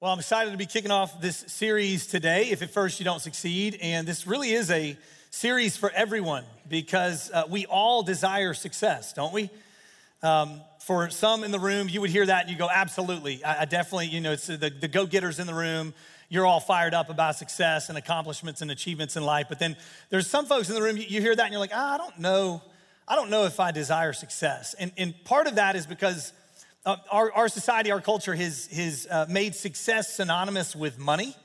Well, I'm excited to be kicking off this series today, If At First You Don't Succeed. And this really is a series for everyone because we all desire success, don't we? For some in the room, you would hear that and you go, absolutely. I definitely, it's the go-getters in the room. You're all fired up about success and accomplishments and achievements in life. But then there's some folks in the room, you hear that and you're like, I don't know if I desire success. And part of that is because our society, our culture has made success synonymous with money.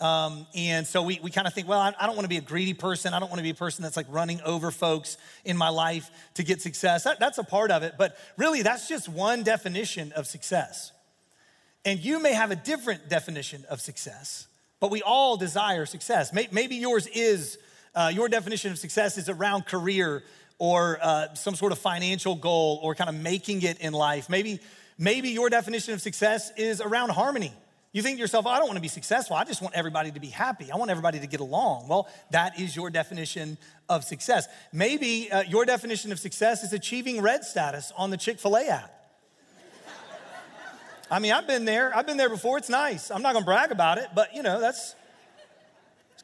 And so we kind of think, well, I don't want to be a greedy person. I don't want to be a person that's like running over folks in my life to get success. That's a part of it. But really, that's just one definition of success. And you may have a different definition of success, but we all desire success. Maybe yours is, your definition of success is around career or some sort of financial goal or kind of making it in life. Maybe your definition of success is around harmony. You think to yourself, I don't want to be successful. I just want everybody to be happy. I want everybody to get along. Well, that is your definition of success. Maybe your definition of success is achieving red status on the Chick-fil-A app. I mean, I've been there before. It's nice. I'm not going to brag about it, but it's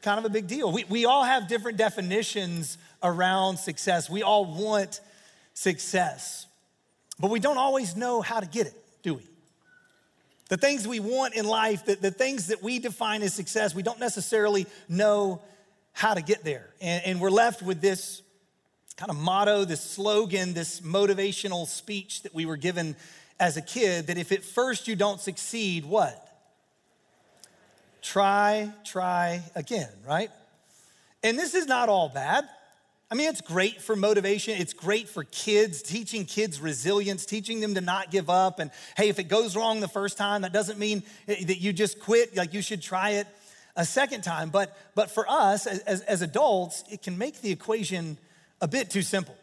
kind of a big deal. We all have different definitions around success. We all want success, but we don't always know how to get it, do we? The things we want in life, the things that we define as success, we don't necessarily know how to get there. And we're left with this kind of motto, this slogan, this motivational speech that we were given as a kid, that if at first you don't succeed, what? Try again, right? And this is not all bad. I mean, it's great for motivation. It's great for kids, teaching kids resilience, teaching them to not give up. And hey, if it goes wrong the first time, that doesn't mean that you just quit. Like, you should try it a second time. But for us as adults, it can make the equation a bit too simple.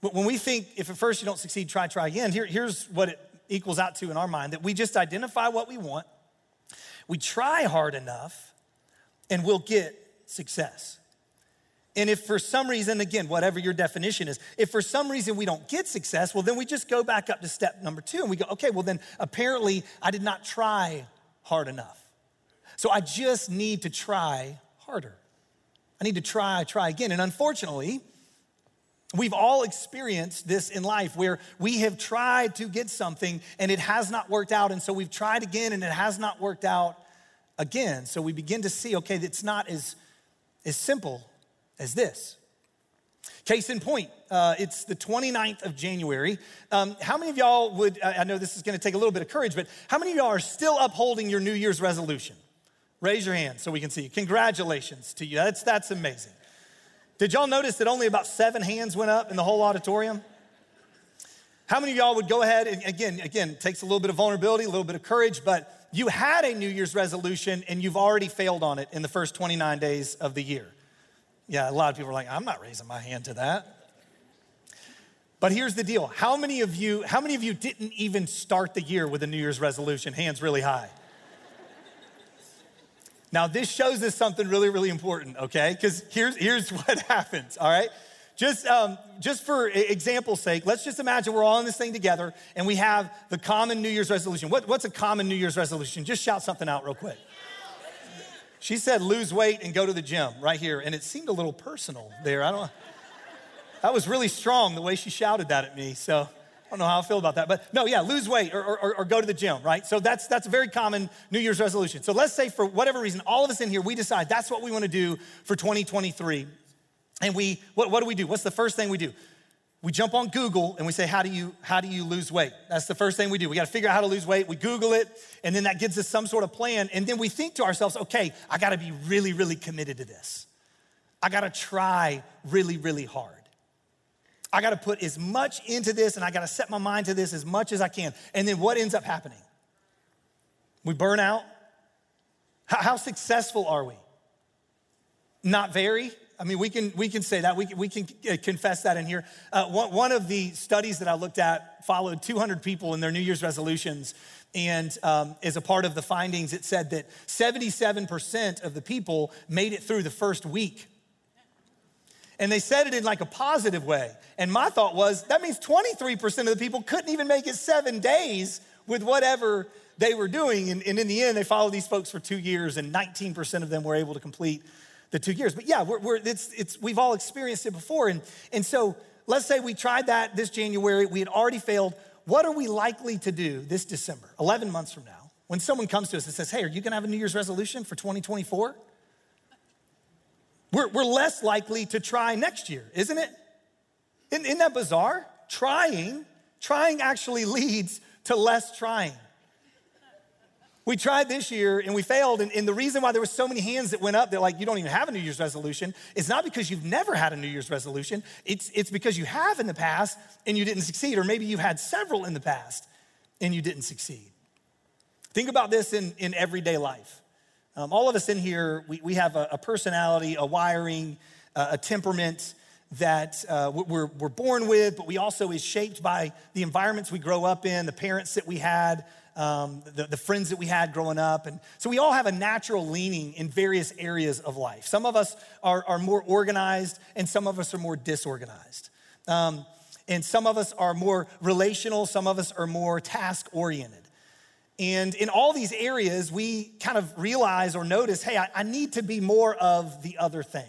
But when we think, if at first you don't succeed, try again, here's what it equals out to in our mind, that we just identify what we want, we try hard enough, and we'll get success. And if for some reason, again, whatever your definition is, if for some reason we don't get success, well, then we just go back up to step number 2 and we go, okay, well then apparently I did not try hard enough. So I just need to try harder. I need to try again. And unfortunately, we've all experienced this in life where we have tried to get something and it has not worked out. And so we've tried again and it has not worked out again. So we begin to see, okay, it's not as simple as this. Case in point, it's the 29th of January. How many of y'all would, I know this is gonna take a little bit of courage, but how many of y'all are still upholding your New Year's resolution? Raise your hand so we can see you. Congratulations to you, that's amazing. Did y'all notice that only about 7 hands went up in the whole auditorium? How many of y'all would go ahead, and again, it takes a little bit of vulnerability, a little bit of courage, but you had a New Year's resolution and you've already failed on it in the first 29 days of the year. Yeah, a lot of people are like, I'm not raising my hand to that. But here's the deal. How many of you didn't even start the year with a New Year's resolution? Hands really high. Now, this shows us something really, really important, okay? Because here's what happens, all right? Just for example's sake, let's just imagine we're all in this thing together and we have the common New Year's resolution. What's a common New Year's resolution? Just shout something out real quick. She said, lose weight and go to the gym right here. And it seemed a little personal there. That was really strong the way she shouted that at me. So I don't know how I feel about that, but no, yeah, lose weight or go to the gym, right? So that's a very common New Year's resolution. So let's say for whatever reason, all of us in here, we decide that's what we want to do for 2023. And we, what do we do? What's the first thing we do? We jump on Google and we say, how do you lose weight? That's the first thing we do. We got to figure out how to lose weight. We Google it, and then that gives us some sort of plan. And then we think to ourselves, okay, I got to be really, really committed to this. I got to try really, really hard. I got to put as much into this, and I got to set my mind to this as much as I can. And then what ends up happening? We burn out. How successful are we? Not very. I mean, we can say that. We can confess that in here. One of the studies that I looked at followed 200 people in their New Year's resolutions. And as a part of the findings, it said that 77% of the people made it through the first week. And they said it in like a positive way. And my thought was, that means 23% of the people couldn't even make it 7 days with whatever they were doing. And in the end, they followed these folks for 2 years, and 19% of them were able to complete the 2 years. But yeah, we've all experienced it before. And so let's say we tried that this January. We had already failed. What are we likely to do this December, 11 months from now, when someone comes to us and says, hey, are you gonna have a New Year's resolution for 2024? We're less likely to try next year, isn't it? Isn't that bizarre? Trying actually leads to less trying. We tried this year and we failed. And the reason why there were so many hands that went up, they're like, you don't even have a New Year's resolution. It's not because you've never had a New Year's resolution. It's because you have in the past and you didn't succeed. Or maybe you had several in the past and you didn't succeed. Think about this in everyday life. All of us in here, we have a personality, a wiring, a temperament that we're born with, but we also is shaped by the environments we grow up in, the parents that we had, the friends that we had growing up. And so we all have a natural leaning in various areas of life. Some of us are more organized and some of us are more disorganized. And some of us are more relational. Some of us are more task oriented. And in all these areas, we kind of realize or notice, hey, I need to be more of the other thing.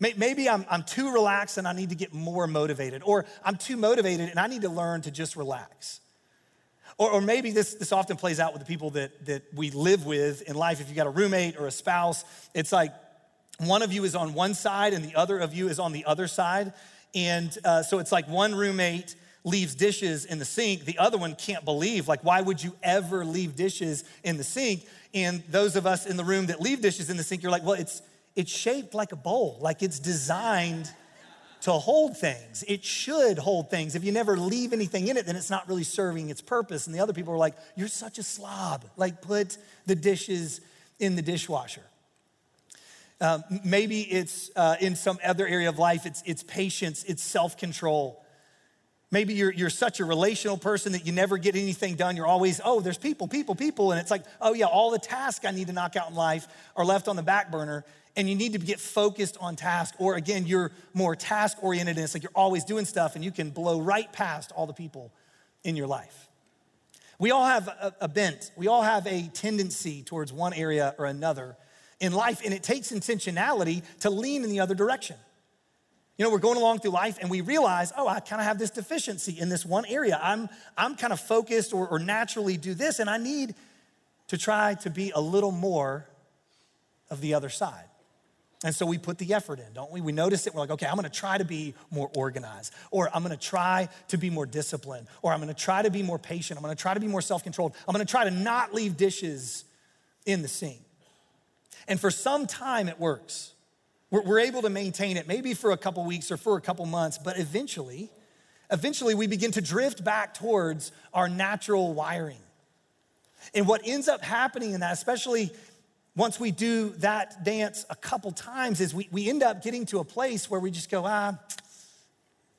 Maybe I'm too relaxed and I need to get more motivated, or I'm too motivated and I need to learn to just relax. Or maybe this often plays out with the people that we live with in life. If you got a roommate or a spouse, it's like one of you is on one side and the other of you is on the other side. And so it's like one roommate leaves dishes in the sink. The other one can't believe, like, why would you ever leave dishes in the sink? And those of us in the room that leave dishes in the sink, you're like, well, it's shaped like a bowl. Like, it's designed to hold things. It should hold things. If you never leave anything in it, then it's not really serving its purpose. And the other people are like, you're such a slob. Like, put the dishes in the dishwasher. Maybe it's in some other area of life, it's patience, it's self-control. Maybe you're such a relational person that you never get anything done. You're always, oh, there's people. And it's like, oh yeah, all the tasks I need to knock out in life are left on the back burner. And you need to get focused on task. Or again, you're more task oriented and it's like you're always doing stuff and you can blow right past all the people in your life. We all have a bent. We all have a tendency towards one area or another in life. And it takes intentionality to lean in the other direction. You know, we're going along through life and we realize, oh, I kind of have this deficiency in this one area. I'm kind of focused or naturally do this, and I need to try to be a little more of the other side. And so we put the effort in, don't we? We notice it, we're like, okay, I'm gonna try to be more organized, or I'm gonna try to be more disciplined, or I'm gonna try to be more patient, I'm gonna try to be more self-controlled, I'm gonna try to not leave dishes in the sink. And for some time it works. We're able to maintain it, maybe for a couple weeks or for a couple months, but eventually we begin to drift back towards our natural wiring. And what ends up happening in that, especially once we do that dance a couple times, is we end up getting to a place where we just go,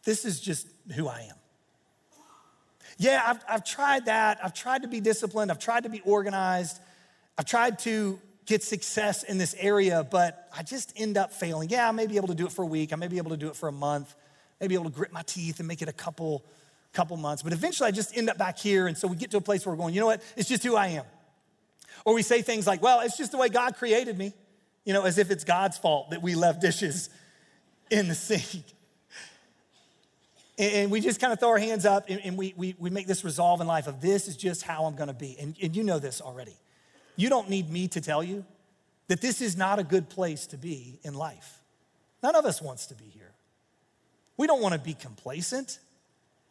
this is just who I am. Yeah, I've tried that. I've tried to be disciplined. I've tried to be organized. I've tried to get success in this area, but I just end up failing. Yeah, I may be able to do it for a week. I may be able to do it for a month. I may be able to grit my teeth and make it a couple months. But eventually I just end up back here. And so we get to a place where we're going, you know what? It's just who I am. Or we say things like, well, it's just the way God created me. You know, as if it's God's fault that we left dishes in the sink. And we just kind of throw our hands up and we make this resolve in life of, this is just how I'm gonna be. And you know this already. You don't need me to tell you that this is not a good place to be in life. None of us wants to be here. We don't want to be complacent.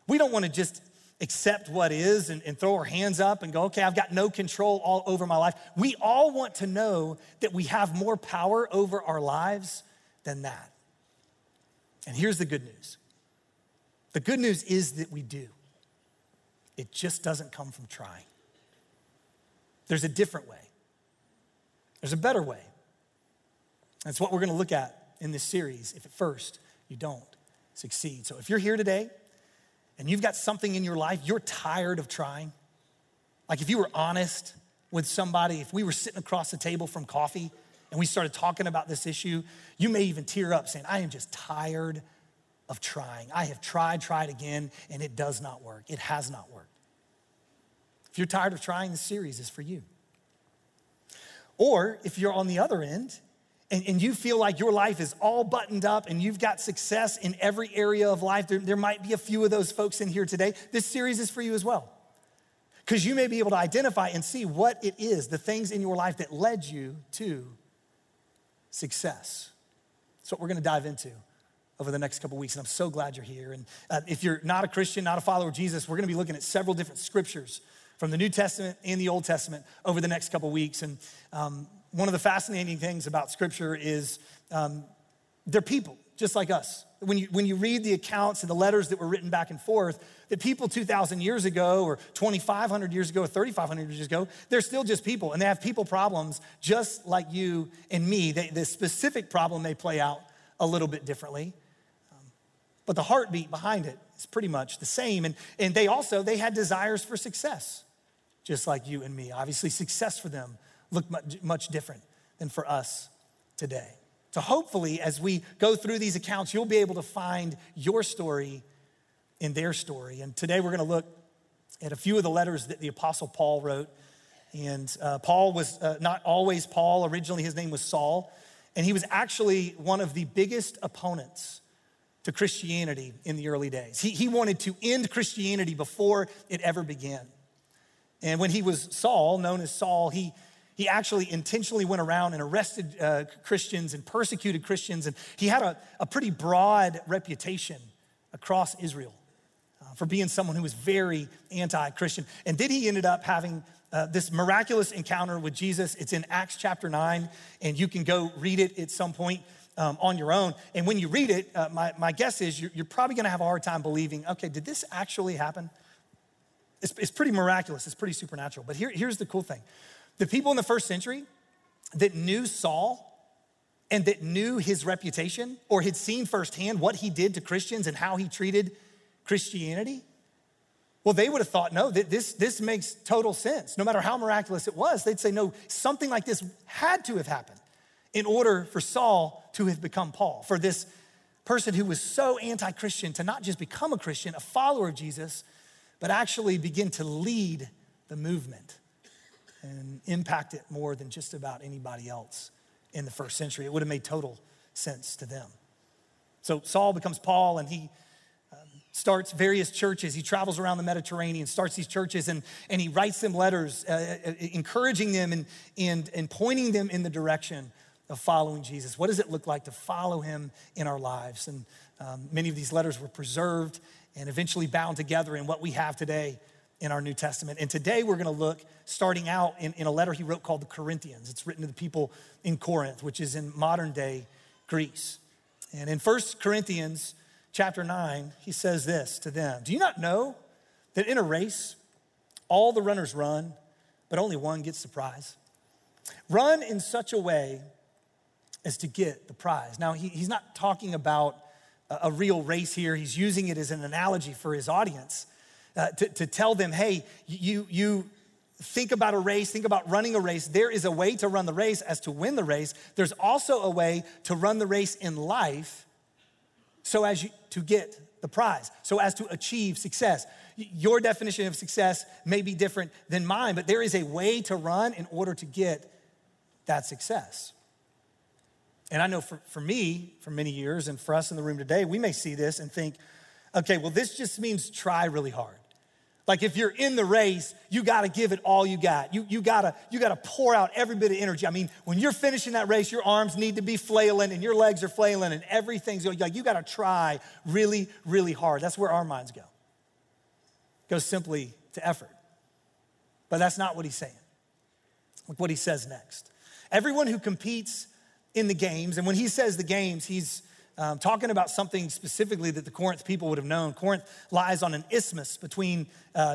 We don't want to just accept what is and throw our hands up and go, okay, I've got no control all over my life. We all want to know that we have more power over our lives than that. And here's the good news. The good news is that we do. It just doesn't come from trying. There's a different way. There's a better way. That's what we're going to look at in this series if at first you don't succeed. So if you're here today and you've got something in your life, you're tired of trying. Like if you were honest with somebody, if we were sitting across the table from coffee and we started talking about this issue, you may even tear up saying, I am just tired of trying. I have tried again, and it does not work. It has not worked. If you're tired of trying, this series is for you. Or if you're on the other end and you feel like your life is all buttoned up and you've got success in every area of life, there might be a few of those folks in here today. This series is for you as well. Because you may be able to identify and see what it is, the things in your life that led you to success. That's what we're gonna dive into over the next couple weeks, and I'm so glad you're here. And if you're not a Christian, not a follower of Jesus, we're gonna be looking at several different scriptures from the New Testament and the Old Testament over the next couple weeks. And one of the fascinating things about scripture is they're people just like us. When you read the accounts and the letters that were written back and forth, that people 2,000 years ago or 2,500 years ago or 3,500 years ago, they're still just people, and they have people problems just like you and me. The specific problem may play out a little bit differently, but the heartbeat behind it is pretty much the same. And they had desires for success, just like you and me. Obviously, success for them looked much different than for us today. So hopefully, as we go through these accounts, you'll be able to find your story in their story. And today we're gonna look at a few of the letters that the Apostle Paul wrote. And Paul was not always Paul. Originally, his name was Saul. And he was actually one of the biggest opponents to Christianity in the early days. He wanted to end Christianity before it ever began. And when he was Saul, known as Saul, he actually intentionally went around and arrested Christians and persecuted Christians. And he had a pretty broad reputation across Israel for being someone who was very anti-Christian. And then he ended up having this miraculous encounter with Jesus. It's in Acts chapter 9, and you can go read it at some point on your own. And when you read it, my guess is you're probably gonna have a hard time believing, okay, did this actually happen? It's pretty miraculous, it's pretty supernatural. But here's the cool thing. The people in the first century that knew Saul and that knew his reputation or had seen firsthand what he did to Christians and how he treated Christianity, well, they would have thought, no, this makes total sense. No matter how miraculous it was, they'd say, no, something like this had to have happened in order for Saul to have become Paul, for this person who was so anti-Christian to not just become a Christian, a follower of Jesus, but actually begin to lead the movement and impact it more than just about anybody else in the first century. It would have made total sense to them. So Saul becomes Paul, and he starts various churches. He travels around the Mediterranean, starts these churches, and he writes them letters, encouraging them and pointing them in the direction of following Jesus. What does it look like to follow him in our lives? And many of these letters were preserved and eventually bound together in what we have today in our New Testament. And today we're gonna look, starting out in a letter he wrote called the Corinthians. It's written to the people in Corinth, which is in modern day Greece. And in 1 Corinthians chapter 9, he says this to them: do you not know that in a race, all the runners run, but only one gets the prize? Run in such a way as to get the prize. Now, he's not talking about a real race here. He's using it as an analogy for his audience. To tell them, hey, you think about a race, think about running a race. There is a way to run the race as to win the race. There's also a way to run the race in life so as to get the prize, so as to achieve success. Your definition of success may be different than mine, but there is a way to run in order to get that success. And I know for me, for many years, and for us in the room today, we may see this and think, okay, well, this just means try really hard. Like if you're in the race, you gotta give it all you got. You gotta pour out every bit of energy. I mean, when you're finishing that race, your arms need to be flailing and your legs are flailing and everything's going, like you gotta try really, really hard. That's where our minds go. It goes simply to effort. But that's not what he's saying. Look what he says next. Everyone who competes in the games, and when he says the games, he's talking about something specifically that the Corinth people would have known. Corinth lies on an isthmus between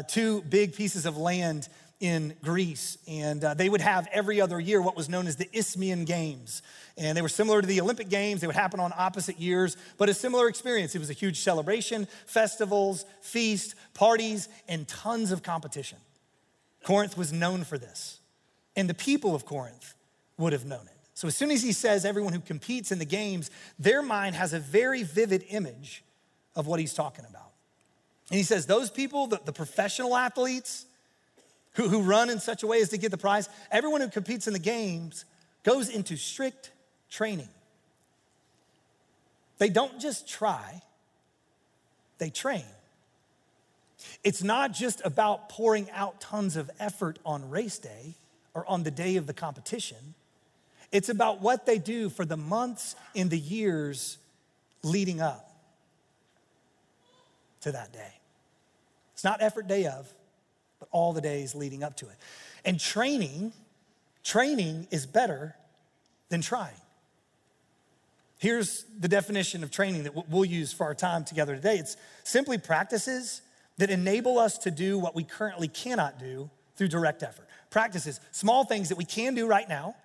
two big pieces of land in Greece. And they would have every other year what was known as the Isthmian Games. And they were similar to the Olympic Games. They would happen on opposite years, but a similar experience. It was a huge celebration, festivals, feasts, parties, and tons of competition. Corinth was known for this. And the people of Corinth would have known it. So as soon as he says everyone who competes in the games, their mind has a very vivid image of what he's talking about. And he says those people, the professional athletes who run in such a way as to get the prize, everyone who competes in the games goes into strict training. They don't just try, they train. It's not just about pouring out tons of effort on race day or on the day of the competition. It's about what they do for the months and the years leading up to that day. It's not effort day of, but all the days leading up to it. And training is better than trying. Here's the definition of training that we'll use for our time together today. It's simply practices that enable us to do what we currently cannot do through direct effort. Practices, small things that we can do right now,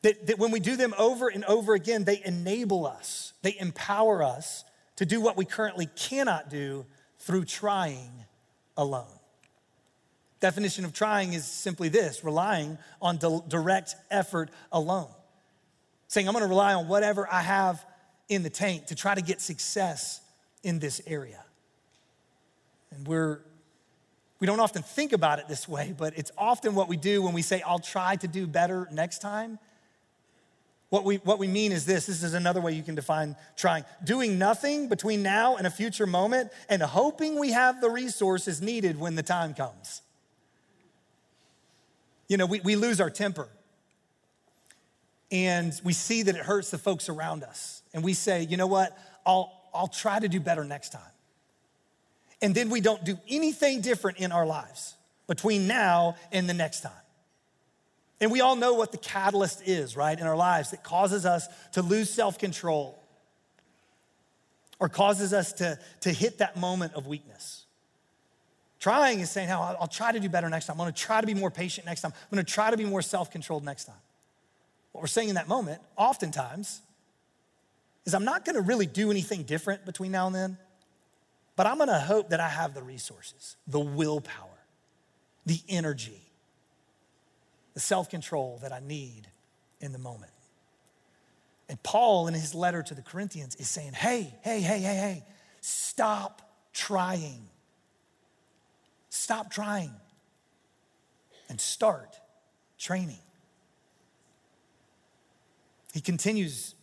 that when we do them over and over again, they enable us, they empower us to do what we currently cannot do through trying alone. Definition of trying is simply this, relying on direct effort alone. Saying, I'm gonna rely on whatever I have in the tank to try to get success in this area. And we don't often think about it this way, but it's often what we do when we say, I'll try to do better next time. What we mean is this is another way you can define trying. Doing nothing between now and a future moment and hoping we have the resources needed when the time comes. You know, we lose our temper and we see that it hurts the folks around us. And we say, you know what, I'll try to do better next time. And then we don't do anything different in our lives between now and the next time. And we all know what the catalyst is, right, in our lives that causes us to lose self-control or causes us to hit that moment of weakness. Trying is saying, I'll try to do better next time. I'm gonna try to be more patient next time. I'm gonna try to be more self-controlled next time. What we're saying in that moment, oftentimes, is I'm not gonna really do anything different between now and then, but I'm gonna hope that I have the resources, the willpower, the energy, the self-control that I need in the moment. And Paul in his letter to the Corinthians is saying, hey, stop trying. Stop trying and start training. He continues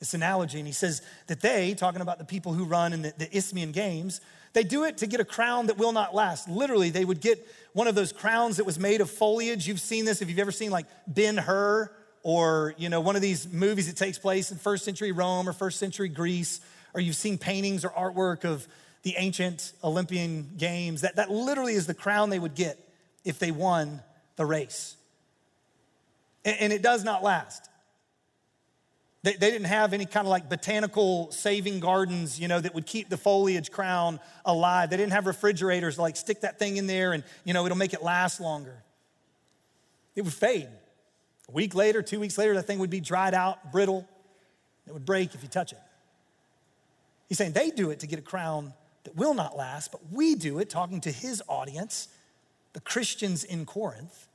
this analogy and he says that they, talking about the people who run in the Isthmian Games, they do it to get a crown that will not last. Literally, they would get one of those crowns that was made of foliage. You've seen this. If you've ever seen like Ben-Hur or, you know, one of these movies that takes place in first century Rome or first century Greece, or you've seen paintings or artwork of the ancient Olympian Games, that literally is the crown they would get if they won the race. And it does not last. They didn't have any kind of like botanical saving gardens, you know, that would keep the foliage crown alive. They didn't have refrigerators to like stick that thing in there and, you know, it'll make it last longer. It would fade. A week later, 2 weeks later, that thing would be dried out, brittle. It would break if you touch it. He's saying they do it to get a crown that will not last, but we do it, talking to his audience, the Christians in Corinth,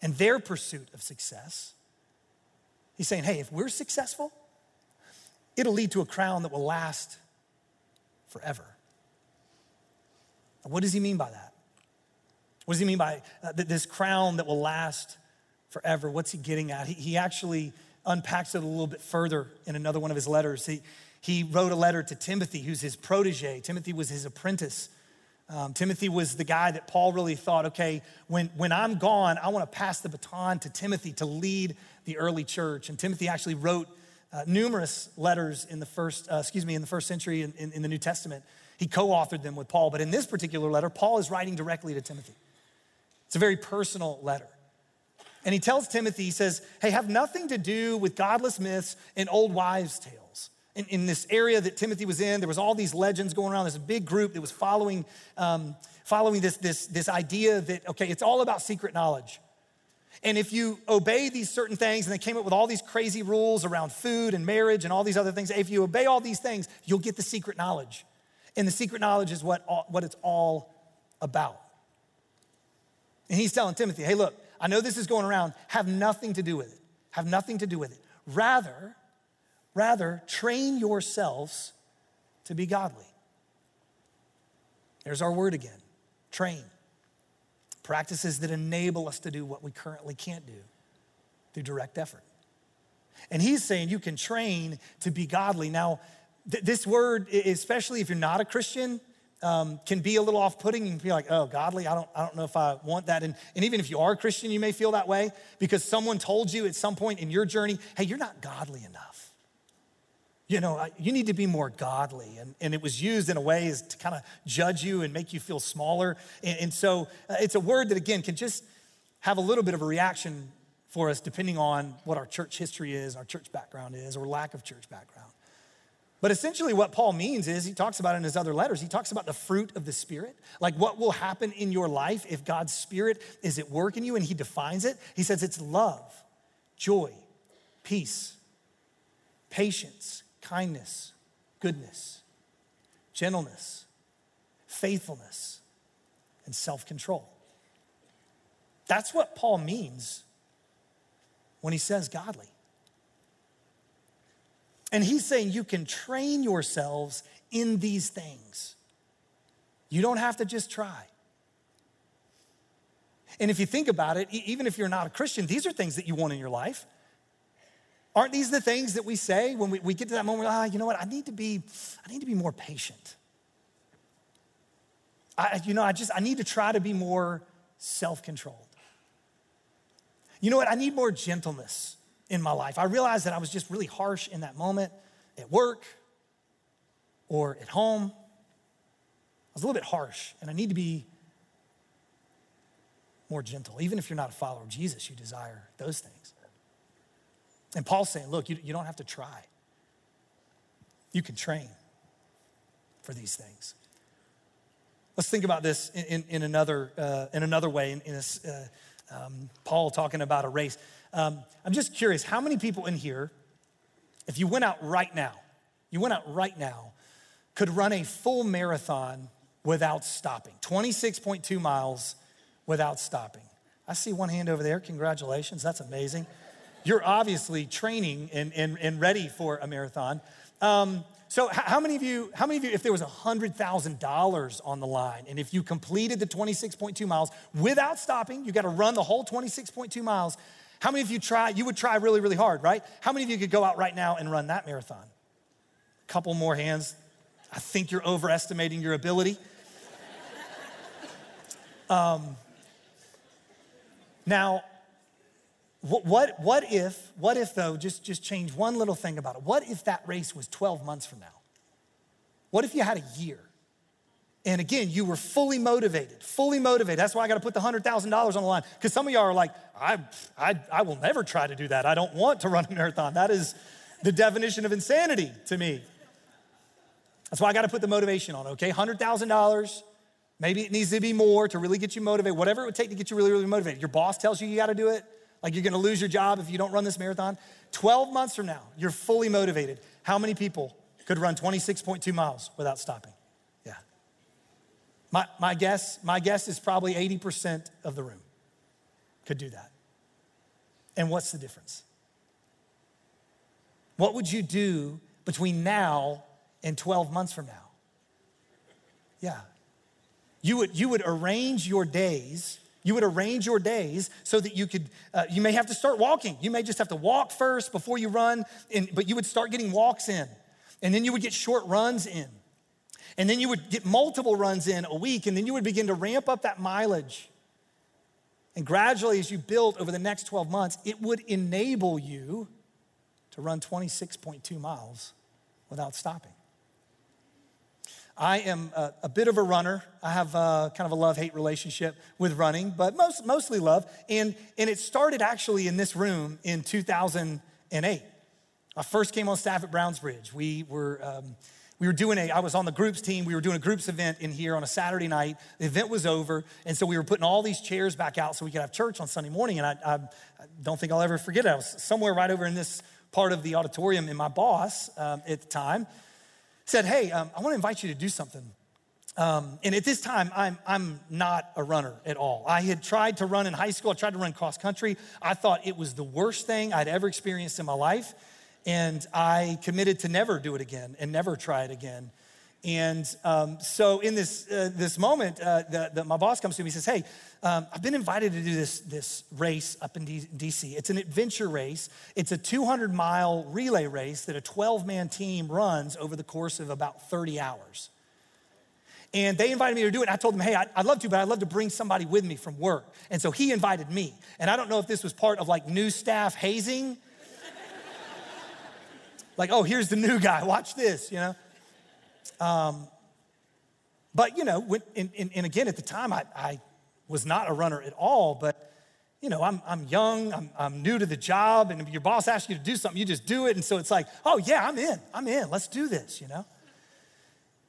and their pursuit of success. He's saying, hey, if we're successful, it'll lead to a crown that will last forever. Now, what does he mean by that? What does he mean by this crown that will last forever? What's he getting at? He actually unpacks it a little bit further in another one of his letters. He wrote a letter to Timothy, who's his protege. Timothy was his apprentice. Timothy was the guy that Paul really thought, okay, when I'm gone, I want to pass the baton to Timothy to lead the early church. And Timothy actually wrote numerous letters in the first century in the New Testament. He co-authored them with Paul. But in this particular letter, Paul is writing directly to Timothy. It's a very personal letter. And he tells Timothy, he says, hey, have nothing to do with godless myths and old wives' tales. in this area that Timothy was in, there was all these legends going around. There's a big group that was following this idea that, okay, it's all about secret knowledge. And if you obey these certain things, and they came up with all these crazy rules around food and marriage and all these other things, if you obey all these things, you'll get the secret knowledge. And the secret knowledge is what it's all about. And he's telling Timothy, hey, look, I know this is going around. Have nothing to do with it. Have nothing to do with it. Rather, train yourselves to be godly. There's our word again, train. Practices that enable us to do what we currently can't do through direct effort. And he's saying you can train to be godly. Now, this word, especially if you're not a Christian, can be a little off-putting. You can be like, oh, godly, I don't know if I want that. And even if you are a Christian, you may feel that way because someone told you at some point in your journey, hey, you're not godly enough. You know, you need to be more godly. And it was used in a way as to kind of judge you and make you feel smaller. And so it's a word that, again, can just have a little bit of a reaction for us depending on what our church history is, our church background is, or lack of church background. But essentially what Paul means is, he talks about in his other letters, he talks about the fruit of the Spirit, like what will happen in your life if God's Spirit is at work in you, and he defines it. He says it's love, joy, peace, patience, kindness, goodness, gentleness, faithfulness, and self-control. That's what Paul means when he says godly. And he's saying you can train yourselves in these things. You don't have to just try. And if you think about it, even if you're not a Christian, these are things that you want in your life. Aren't these the things that we say when we get to that moment, you know what, I need to be more patient. I need to try to be more self-controlled. You know what, I need more gentleness in my life. I realized that I was just really harsh in that moment at work or at home. I was a little bit harsh, and I need to be more gentle. Even if you're not a follower of Jesus, you desire those things. And Paul's saying, look, you don't have to try. You can train for these things. Let's think about this in another way. Paul talking about a race. I'm just curious, how many people in here, if you went out right now, could run a full marathon without stopping? 26.2 miles without stopping. I see one hand over there. Congratulations. That's amazing. You're obviously training and ready for a marathon. So how many of you, if there was $100,000 on the line, and if you completed the 26.2 miles without stopping, you got to run the whole 26.2 miles. How many of you would try really, really hard, right? How many of you could go out right now and run that marathon? A couple more hands. I think you're overestimating your ability. Now, what if though, just change one little thing about it. What if that race was 12 months from now? What if you had a year? And again, you were fully motivated. That's why I got to put the $100,000 on the line. Because some of y'all are like, I will never try to do that. I don't want to run a marathon. That is the definition of insanity to me. That's why I got to put the motivation on, okay? $100,000. Maybe it needs to be more to really get you motivated. Whatever it would take to get you really, really motivated. Your boss tells you got to do it. Like you're gonna lose your job if you don't run this marathon. 12 months from now, you're fully motivated. How many people could run 26.2 miles without stopping? Yeah. My guess is probably 80% of the room could do that. And what's the difference? What would you do between now and 12 months from now? Yeah. You would arrange your days. You would arrange your days so that you could, you may have to start walking. You may just have to walk first before you run, but you would start getting walks in. And then you would get short runs in. And then you would get multiple runs in a week, and then you would begin to ramp up that mileage. And gradually, as you built over the next 12 months, it would enable you to run 26.2 miles without stopping. I am a bit of a runner. I have kind of a love-hate relationship with running, but mostly love. And it started actually in this room in 2008 I first came on staff at Brownsbridge. I was on the groups team. We were doing a groups event in here on a Saturday night. The event was over. And so we were putting all these chairs back out so we could have church on Sunday morning. And I don't think I'll ever forget it. I was somewhere right over in this part of the auditorium, and my boss at the time said, hey, I want to invite you to do something. And at this time, I'm not a runner at all. I had tried to run in high school. I tried to run cross country. I thought it was the worst thing I'd ever experienced in my life. And I committed to never do it again and never try it again. And so in this moment, my boss comes to me and says, hey, I've been invited to do this race up in D.C. It's an adventure race. It's a 200-mile relay race that a 12-man team runs over the course of about 30 hours. And they invited me to do it. I told them, hey, I'd love to, but I'd love to bring somebody with me from work. And so he invited me. And I don't know if this was part of like new staff hazing. Like, oh, here's the new guy. Watch this, you know. But, you know, and again, at the time, I was not a runner at all. But, you know, I'm young. I'm new to the job. And if your boss asks you to do something, you just do it. And so it's like, oh, yeah, I'm in. Let's do this, you know.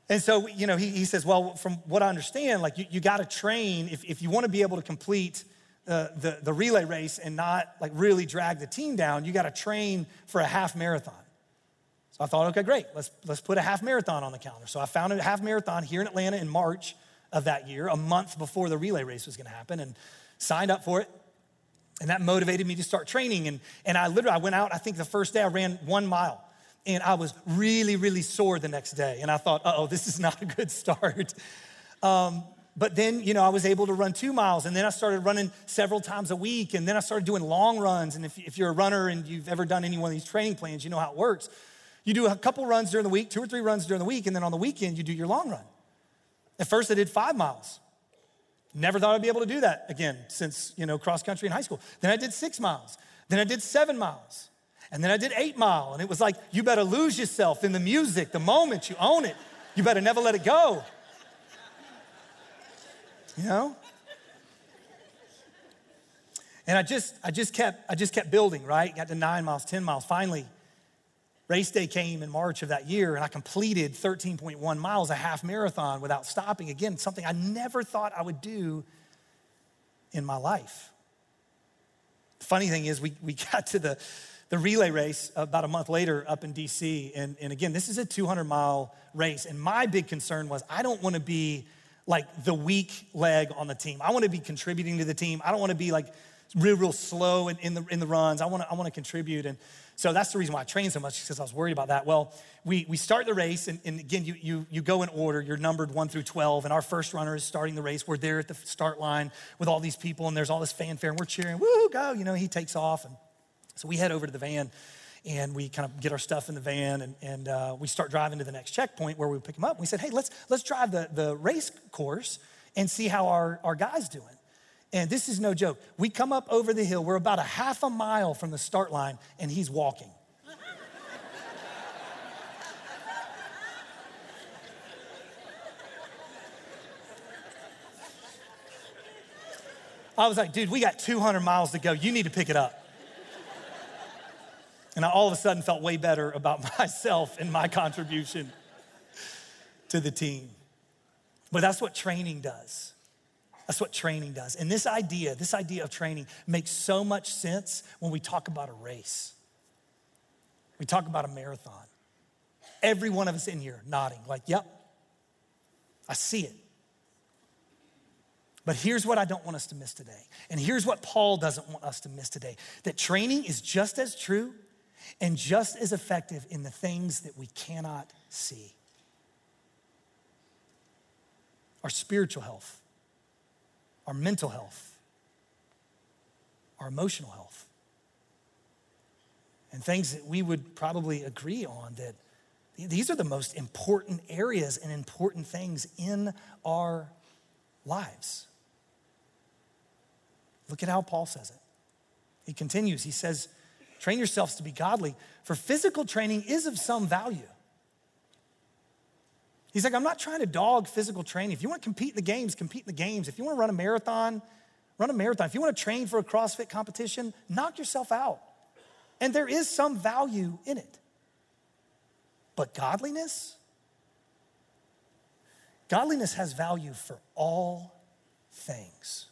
And so, you know, he says, well, from what I understand, like, you got to train if you want to be able to complete the relay race and not, like, really drag the team down. You got to train for a half marathon. So I thought, okay, great, let's put a half marathon on the calendar. So I found a half marathon here in Atlanta in March of that year, a month before the relay race was gonna happen, and signed up for it. And that motivated me to start training. And I went out, I think the first day I ran 1 mile, and I was really, really sore the next day. And I thought, uh-oh, this is not a good start. But then, you know, I was able to run 2 miles, and then I started running several times a week, and then I started doing long runs. And if you're a runner and you've ever done any one of these training plans, you know how it works. You do a couple runs during the week, 2 or 3 runs during the week, and then on the weekend, you do your long run. At first, I did 5 miles. Never thought I'd be able to do that again since, you know, cross country in high school. Then I did 6 miles. Then I did 7 miles. And then I did 8 mile. And it was like, you better lose yourself in the music the moment you own it. You better never let it go. You know? And I just kept building, right? Got to 9 miles, 10 miles. Finally, race day came in March of that year, and I completed 13.1 miles, a half marathon, without stopping. Again, something I never thought I would do in my life. The funny thing is, we got to the relay race about a month later up in D.C., and again, this is a 200-mile race, and my big concern was I don't want to be like the weak leg on the team. I want to be contributing to the team. I don't want to be like real slow in the runs. I want to contribute. And so that's the reason why I trained so much, because I was worried about that. Well, we start the race, and again, you go in order. You're numbered 1 through 12, and our first runner is starting the race. We're there at the start line with all these people, and there's all this fanfare, and we're cheering, woo, go, you know, he takes off. And so we head over to the van, and we kind of get our stuff in the van, and we start driving to the next checkpoint where we pick him up. We said, hey, let's drive the race course and see how our guy's doing. And this is no joke. We come up over the hill. We're about a half a mile from the start line, and he's walking. I was like, dude, we got 200 miles to go. You need to pick it up. And I all of a sudden felt way better about myself and my contribution to the team. But that's what training does. That's what training does. And this idea of training makes so much sense when we talk about a race. We talk about a marathon. Every one of us in here nodding like, yep, I see it. But here's what I don't want us to miss today. And here's what Paul doesn't want us to miss today. That training is just as true and just as effective in the things that we cannot see. Our spiritual health, our mental health, our emotional health, and things that we would probably agree on that these are the most important areas and important things in our lives. Look at how Paul says it. He continues, he says, train yourselves to be godly, for physical training is of some value. He's like, I'm not trying to dog physical training. If you want to compete in the games, compete in the games. If you want to run a marathon, run a marathon. If you want to train for a CrossFit competition, knock yourself out. And there is some value in it. But godliness? Godliness has value for all things.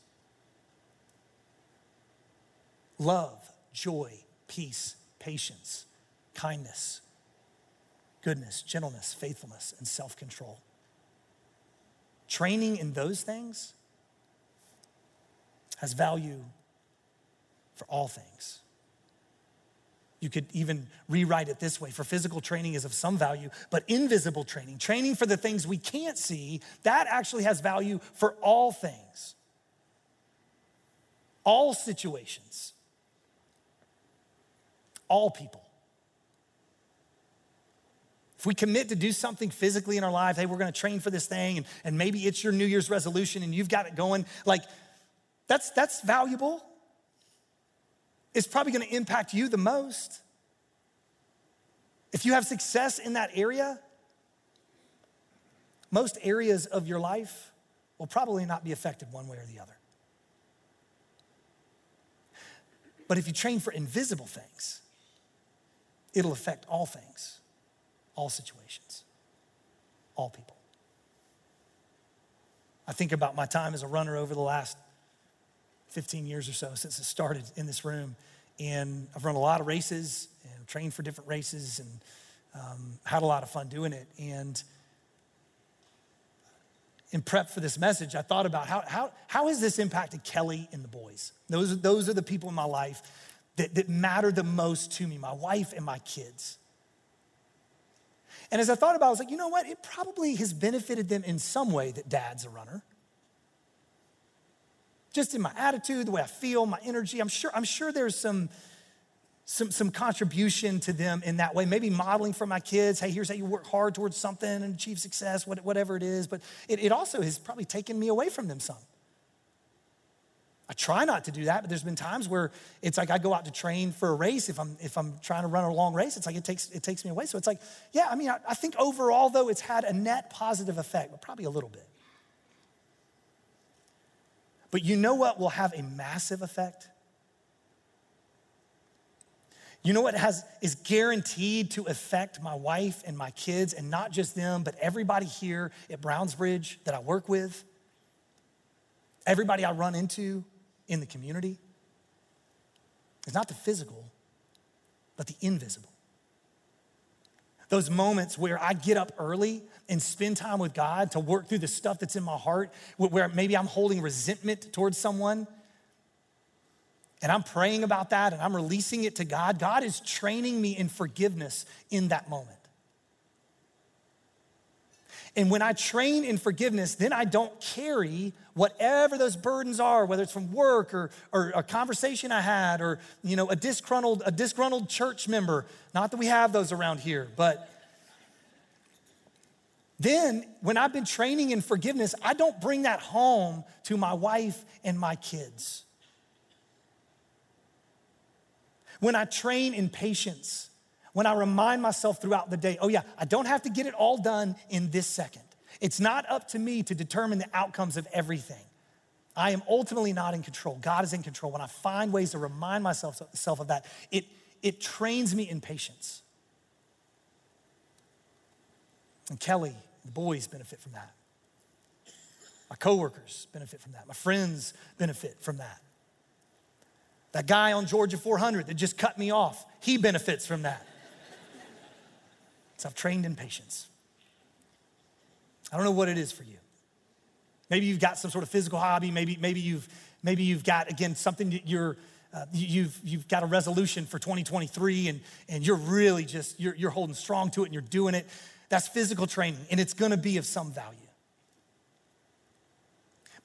Love, joy, peace, patience, kindness, goodness, gentleness, faithfulness, and self-control. Training in those things has value for all things. You could even rewrite it this way, for physical training is of some value, but invisible training, training for the things we can't see, that actually has value for all things, all situations, all people. If we commit to do something physically in our life, hey, we're gonna train for this thing, and maybe it's your New Year's resolution and you've got it going, like that's valuable. It's probably gonna impact you the most. If you have success in that area, most areas of your life will probably not be affected one way or the other. But if you train for invisible things, it'll affect all things, all situations, all people. I think about my time as a runner over the last 15 years or so since it started in this room. And I've run a lot of races and trained for different races and had a lot of fun doing it. And in prep for this message, I thought about how has this impacted Kelly and the boys? Those are the people in my life that matter the most to me, my wife and my kids. And as I thought about it, I was like, you know what? It probably has benefited them in some way that dad's a runner. Just in my attitude, the way I feel, my energy. I'm sure there's some contribution to them in that way. Maybe modeling for my kids, hey, here's how you work hard towards something and achieve success, whatever it is. But it also has probably taken me away from them some. I try not to do that, but there's been times where it's like I go out to train for a race. If I'm trying to run a long race, it's like it takes me away. So it's like, yeah, I mean, I think overall, though, it's had a net positive effect, but probably a little bit. But you know what will have a massive effect? You know what is guaranteed to affect my wife and my kids, and not just them, but everybody here at Brownsbridge that I work with, everybody I run into in the community? It's not the physical, but the invisible. Those moments where I get up early and spend time with God to work through the stuff that's in my heart, where maybe I'm holding resentment towards someone, and I'm praying about that and I'm releasing it to God. God is training me in forgiveness in that moment. And when I train in forgiveness, then I don't carry whatever those burdens are, whether it's from work or a conversation I had or, you know, a disgruntled church member. Not that we have those around here, but then when I've been training in forgiveness, I don't bring that home to my wife and my kids. When I train in patience, when I remind myself throughout the day, oh yeah, I don't have to get it all done in this second. It's not up to me to determine the outcomes of everything. I am ultimately not in control. God is in control. When I find ways to remind myself of that, it trains me in patience. And Kelly, the boys benefit from that. My coworkers benefit from that. My friends benefit from that. That guy on Georgia 400 that just cut me off, he benefits from that. So I've trained in patience. I don't know what it is for you. Maybe you've got some sort of physical hobby. Maybe you've got, again, something that you've got a resolution for 2023 and you're really just, you're holding strong to it and you're doing it. That's physical training, and it's gonna be of some value.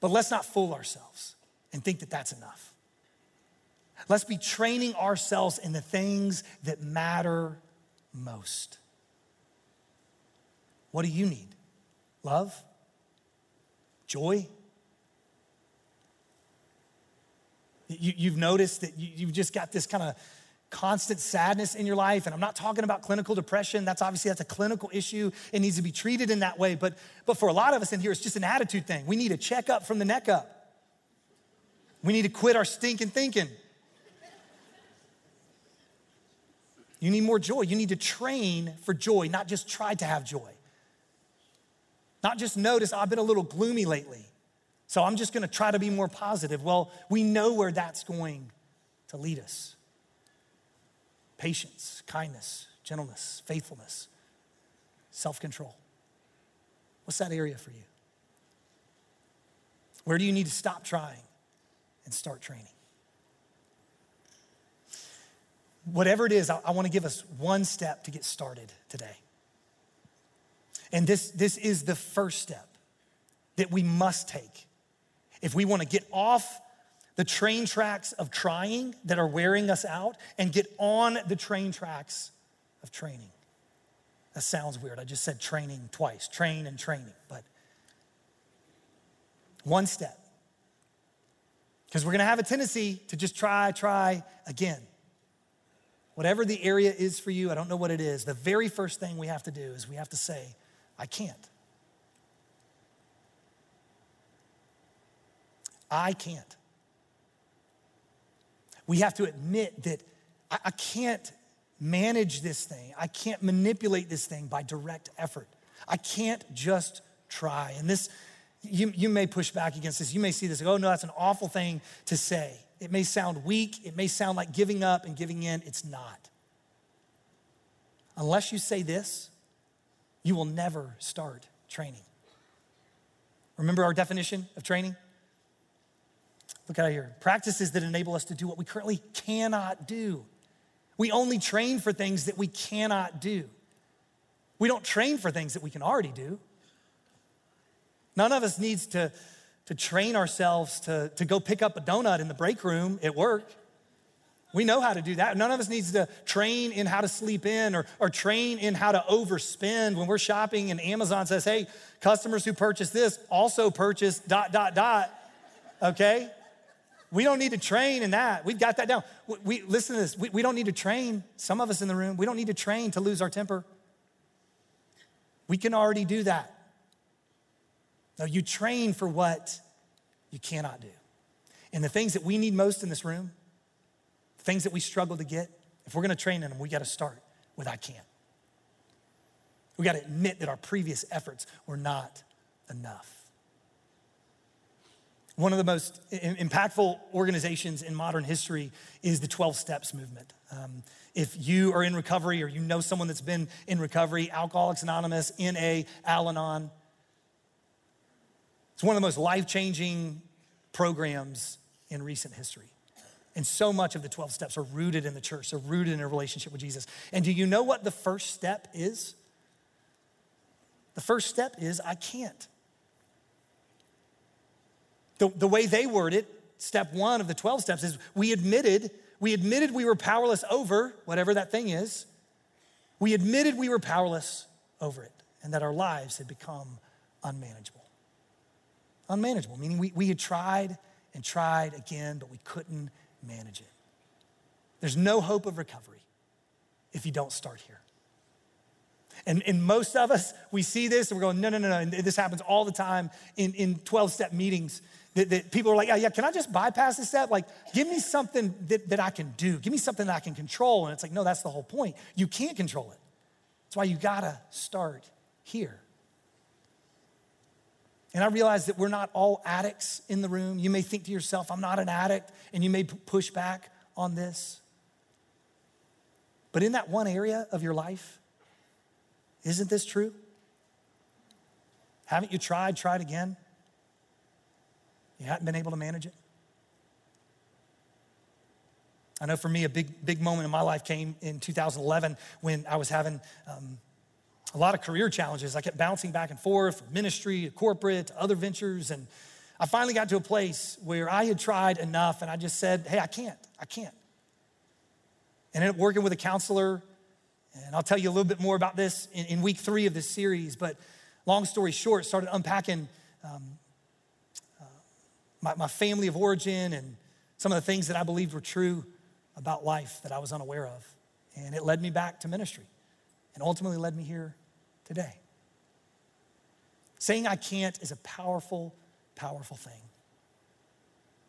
But let's not fool ourselves and think that that's enough. Let's be training ourselves in the things that matter most. What do you need? Love? Joy? You've noticed that you've just got this kind of constant sadness in your life, and I'm not talking about clinical depression. That's a clinical issue. It needs to be treated in that way. But for a lot of us in here, it's just an attitude thing. We need a checkup from the neck up. We need to quit our stinking thinking. You need more joy. You need to train for joy, not just try to have joy. Not just notice, I've been a little gloomy lately, so I'm just gonna try to be more positive. Well, we know where that's going to lead us. Patience, kindness, gentleness, faithfulness, self-control. What's that area for you? Where do you need to stop trying and start training? Whatever it is, I wanna give us one step to get started today. And this is the first step that we must take. If we wanna get off the train tracks of trying that are wearing us out and get on the train tracks of training. That sounds weird, I just said training twice, train and training, but one step. Because we're gonna have a tendency to just try again. Whatever the area is for you, I don't know what it is, the very first thing we have to do is we have to say, I can't. I can't. We have to admit that I can't manage this thing. I can't manipulate this thing by direct effort. I can't just try. And this, you may push back against this. You may see this, oh no, that's an awful thing to say. It may sound weak. It may sound like giving up and giving in. It's not. Unless you say this, you will never start training. Remember our definition of training? Look out here. Practices that enable us to do what we currently cannot do. We only train for things that we cannot do. We don't train for things that we can already do. None of us needs to train ourselves to go pick up a donut in the break room at work. We know how to do that. None of us needs to train in how to sleep in or train in how to overspend when we're shopping and Amazon says, hey, customers who purchase this also purchase ... okay? We don't need to train in that. We've got that down. We listen to this, we don't need to train, some of us in the room, we don't need to train to lose our temper. We can already do that. No, you train for what you cannot do. And the things that we need most in this room, things that we struggle to get, if we're gonna train in them, we gotta start with I can't. We gotta admit that our previous efforts were not enough. One of the most impactful organizations in modern history is the 12 Steps movement. If you are in recovery or you know someone that's been in recovery, Alcoholics Anonymous, NA, Al-Anon, it's one of the most life-changing programs in recent history. And so much of the 12 steps are rooted in the church, they're rooted in a relationship with Jesus. And do you know what the first step is? The first step is, I can't. The way they word it, step one of the 12 steps is, we admitted we were powerless over whatever that thing is. We admitted we were powerless over it and that our lives had become unmanageable. Unmanageable, meaning we had tried and tried again, but we couldn't manage it. There's no hope of recovery if you don't start here. And most of us, we see this and we're going, no. And this happens all the time in 12-step meetings that people are like, yeah, can I just bypass this step? Like, give me something that I can do. Give me something that I can control. And it's like, no, that's the whole point. You can't control it. That's why you gotta start here. And I realize that we're not all addicts in the room. You may think to yourself, I'm not an addict, and you may push back on this. But in that one area of your life, isn't this true? Haven't you tried again? You haven't been able to manage it? I know for me, a big moment in my life came in 2011 when I was having a lot of career challenges. I kept bouncing back and forth from ministry to corporate to other ventures. And I finally got to a place where I had tried enough and I just said, hey, I can't. And ended up working with a counselor. And I'll tell you a little bit more about this in week 3 of this series, but long story short, started unpacking my family of origin and some of the things that I believed were true about life that I was unaware of. And it led me back to ministry. And ultimately led me here today. Saying I can't is a powerful, powerful thing.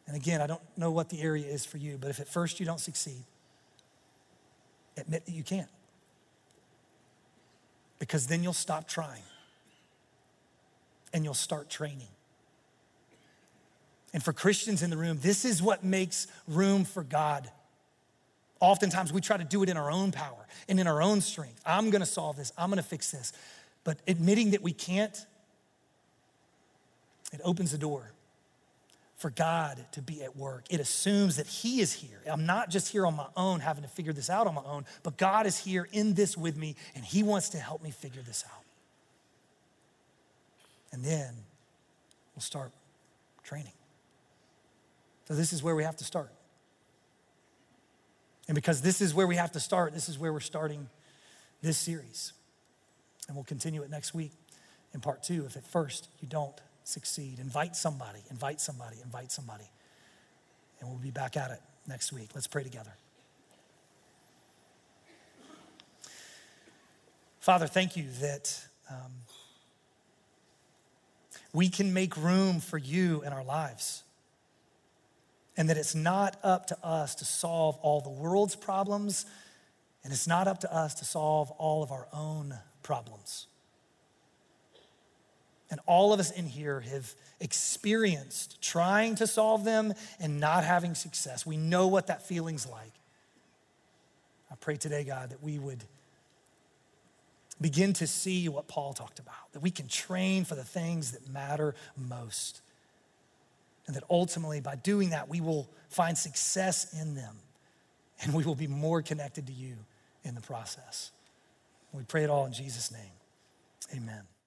And again, I don't know what the area is for you, but if at first you don't succeed, Admit that you can't. Because then you'll stop trying and you'll start training. And for Christians in the room, this is what makes room for God. Oftentimes we try to do it in our own power and in our own strength. I'm gonna solve this, I'm gonna fix this. But admitting that we can't, it opens the door for God to be at work. It assumes that he is here. I'm not just here on my own having to figure this out on my own, but God is here in this with me and he wants to help me figure this out. And then we'll start training. So this is where we have to start. And because this is where we have to start, this is where we're starting this series. And we'll continue it next week in part two. If at first you don't succeed, invite somebody. And we'll be back at it next week. Let's pray together. Father, thank you that we can make room for you in our lives. And that it's not up to us to solve all the world's problems, and it's not up to us to solve all of our own problems. And all of us in here have experienced trying to solve them and not having success. We know what that feeling's like. I pray today, God, that we would begin to see what Paul talked about, that we can train for the things that matter most. And that ultimately by doing that, we will find success in them and we will be more connected to you in the process. We pray it all in Jesus' name, amen.